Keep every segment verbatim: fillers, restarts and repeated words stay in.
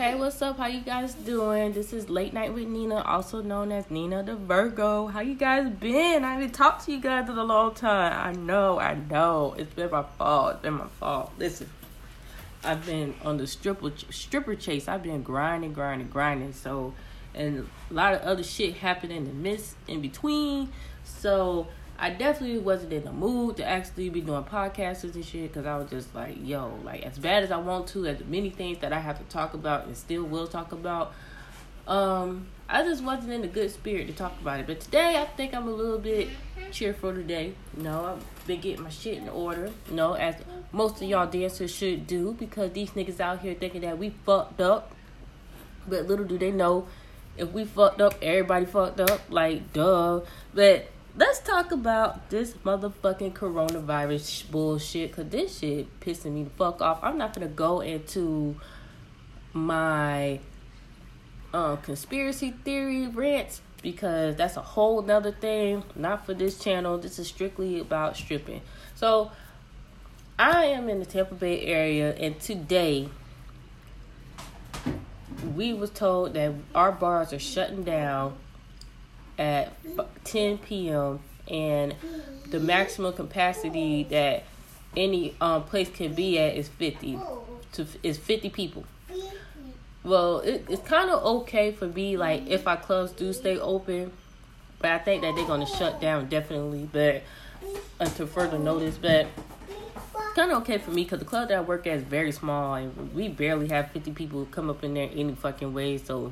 Hey, what's up? How you guys doing? This is Late Night with Nina, also known as Nina the Virgo. How you guys been? I haven't talked to you guys in a long time. I know, I know. It's been my fault. It's been my fault. Listen, I've been on the stripper, stripper chase. I've been grinding, grinding, grinding. So, and a lot of other shit happened in the midst, in between. So, I definitely wasn't in the mood to actually be doing podcasts and shit, because I was just like, yo, like, as bad as I want to, as many things that I have to talk about and still will talk about, um, I just wasn't in a good spirit to talk about it. But today, I think I'm a little bit cheerful today. You know, I've been getting my shit in order, you know, as most of y'all dancers should do, because these niggas out here thinking that we fucked up, but little do they know, if we fucked up, everybody fucked up, like, duh. But let's talk about this motherfucking coronavirus bullshit, because this shit pissing me the fuck off. I'm not going to go into my uh, conspiracy theory rants, because that's a whole nother thing. Not for this channel. This is strictly about stripping. So, I am in the Tampa Bay area, and today we was told that our bars are shutting down at ten p.m. and the maximum capacity that any um place can be at is fifty to is fifty people. Well, it, it's kind of okay for me, like, if our clubs do stay open, but I think that they're gonna shut down definitely, but until further notice. But it's kind of okay for me, because the club that I work at is very small, and we barely have fifty people come up in there any fucking way, so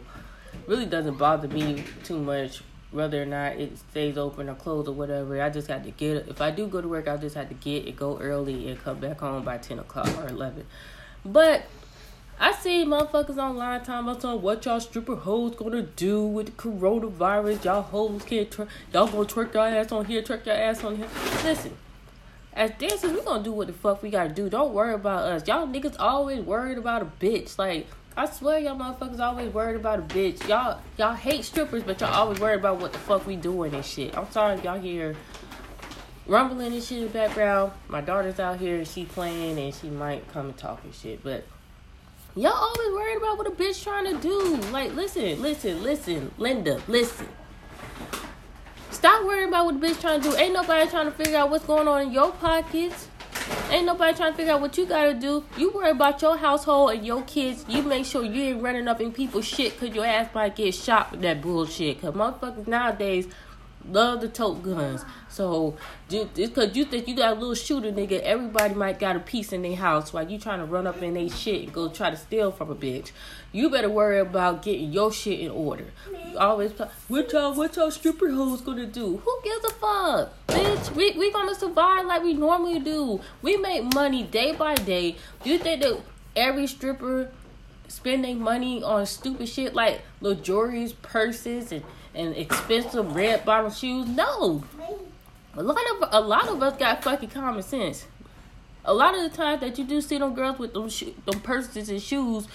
it really doesn't bother me too much whether or not it stays open or closed or whatever. I just have to get it. If I do go to work, I just have to get it, go early, and come back home by ten o'clock or eleven. But I see motherfuckers online talking about what y'all stripper hoes gonna do with the coronavirus. Y'all hoes can't twerk. Y'all gonna twerk your ass on here, twerk your ass on here. Listen, as dancers, we gonna do what the fuck we gotta do. Don't worry about us. Y'all niggas always worried about a bitch. Like, I swear y'all motherfuckers always worried about a bitch. Y'all y'all hate strippers, but y'all always worried about what the fuck we doing and shit. I'm sorry if y'all hear rumbling and shit in the background. My daughter's out here and she playing, and she might come and talk and shit. But y'all always worried about what a bitch trying to do. Like, listen, listen, listen, Linda, listen. Stop worrying about what the bitch trying to do. Ain't nobody trying to figure out what's going on in your pockets. Ain't nobody trying to figure out what you gotta do. You worry about your household and your kids. You make sure you ain't running up in people's shit, because your ass might get shot with that bullshit. Because motherfuckers nowadays love to tote guns. So, just because you think you got a little shooter, nigga, everybody might got a piece in their house while you trying to run up in their shit and go try to steal from a bitch. You better worry about getting your shit in order. You always talk, what y'all, what y'all stripper hoes gonna do? Who gives a fuck? Bitch, we, we gonna survive like we normally do. We make money day by day. Do you think that every stripper spending money on stupid shit like luxurious purses and, and expensive red bottom shoes? No. A lot of a lot of us got fucking common sense. A lot of the times that you do see them girls with them, sho- them purses and shoes,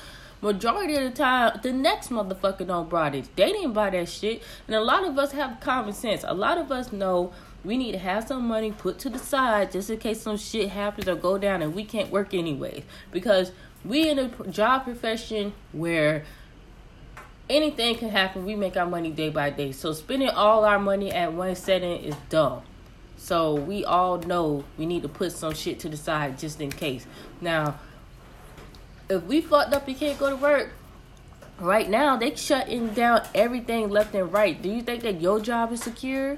majority of the time, the next motherfucker don't brought it. They didn't buy that shit. And a lot of us have common sense. A lot of us know we need to have some money put to the side just in case some shit happens or go down and we can't work anyways. Because we in a job profession where anything can happen. We make our money day by day. So spending all our money at one setting is dumb. So we all know we need to put some shit to the side just in case. Now, if we fucked up and can't go to work, right now they shutting down everything left and right. Do you think that your job is secure?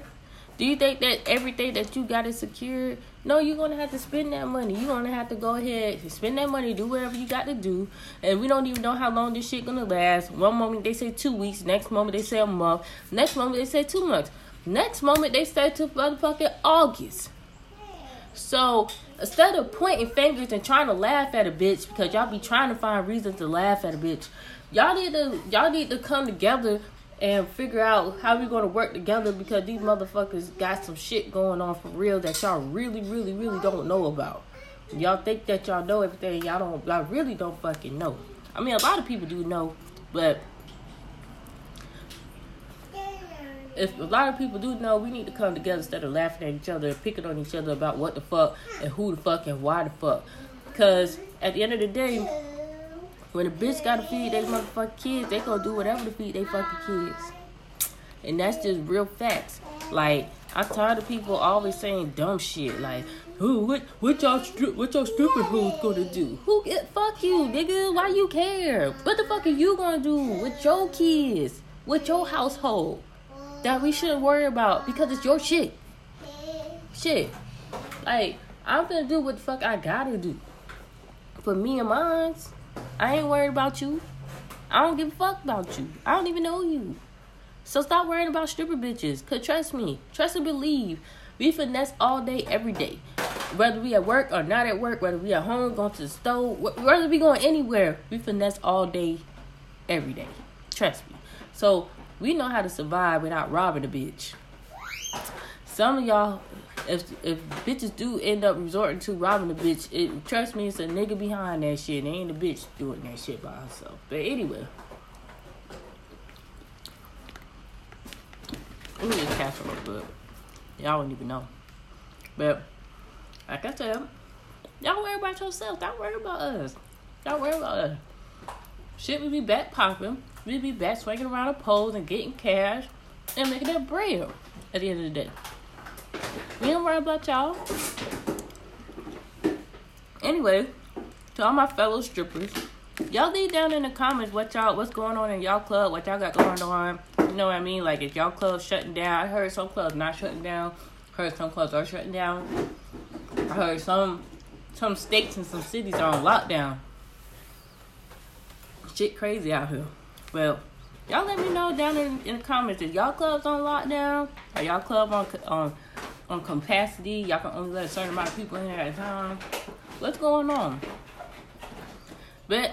Do you think that everything that you got is secure? No, you're going to have to spend that money. You're going to have to go ahead and spend that money, do whatever you got to do. And we don't even know how long this shit going to last. One moment they say two weeks. Next moment they say a month. Next moment they say two months. Next moment they say to motherfucking August. So, instead of pointing fingers and trying to laugh at a bitch, because y'all be trying to find reasons to laugh at a bitch, y'all need to y'all need to come together and figure out how we're going to work together, because these motherfuckers got some shit going on for real that y'all really, really, really don't know about. Y'all think that y'all know everything. Y'all don't. Y'all really don't fucking know. I mean, a lot of people do know, but if a lot of people do know, we need to come together instead of laughing at each other and picking on each other about what the fuck and who the fuck and why the fuck. Because at the end of the day, When a bitch gotta feed they motherfucking kids, they gonna do whatever to feed they fucking kids. And that's just real facts. Like, I'm tired of people always saying dumb shit. Like, who, what, what y'all, what y'all stupid hoes gonna do? Who, fuck you, nigga. Why you care? What the fuck are you gonna do with your kids, with your household, that we shouldn't worry about because it's your shit? Shit. Like, I'm gonna do what the fuck I gotta do for me and mine. I ain't worried about you. I don't give a fuck about you. I don't even know you. So stop worrying about stripper bitches. Cause trust me, trust and believe, we finesse all day, every day. Whether we at work or not at work, whether we at home, going to the store, whether we going anywhere, we finesse all day, every day. Trust me. So we know how to survive without robbing a bitch. Some of y'all, if if bitches do end up resorting to robbing a bitch, it, trust me, it's a nigga behind that shit. It ain't a bitch doing that shit by herself. But anyway. Let me just catch a little bit. Y'all wouldn't even know. But, like I said, y'all worry about yourself. Don't worry about us. Don't worry about us. Shit, we be back popping. We be back swinging around the poles and getting cash and making that bread at the end of the day. We don't worry about y'all. Anyway, to all my fellow strippers, y'all leave down in the comments what y'all, what's going on in y'all club, what y'all got going on. You know what I mean? Like, if y'all clubs shutting down, I heard some clubs not shutting down. I heard some clubs are shutting down. I heard some some states and some cities are on lockdown. Shit crazy out here. Well, y'all let me know down in, in the comments if y'all clubs on lockdown. Are y'all club on on on capacity? Y'all can only let a certain amount of people in there at a time. What's going on? But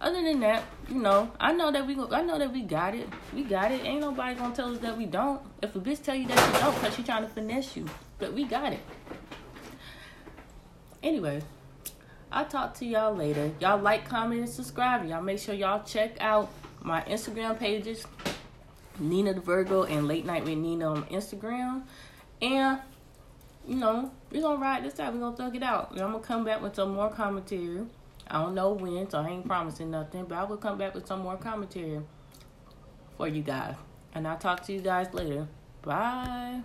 other than that, you know, I know that we go, I know that we got it. We got it. Ain't nobody gonna tell us that we don't. If a bitch tell you that you don't, cause she trying to finesse you. But we got it. Anyway, I'll talk to y'all later. Y'all like, comment, and subscribe. Y'all make sure y'all check out my Instagram pages, Nina the Virgo and Late Night with Nina on Instagram. And, you know, we're gonna ride this out. We're gonna thug it out. And I'm gonna come back with some more commentary. I don't know when, so I ain't promising nothing, but I will come back with some more commentary for you guys. And I'll talk to you guys later. Bye.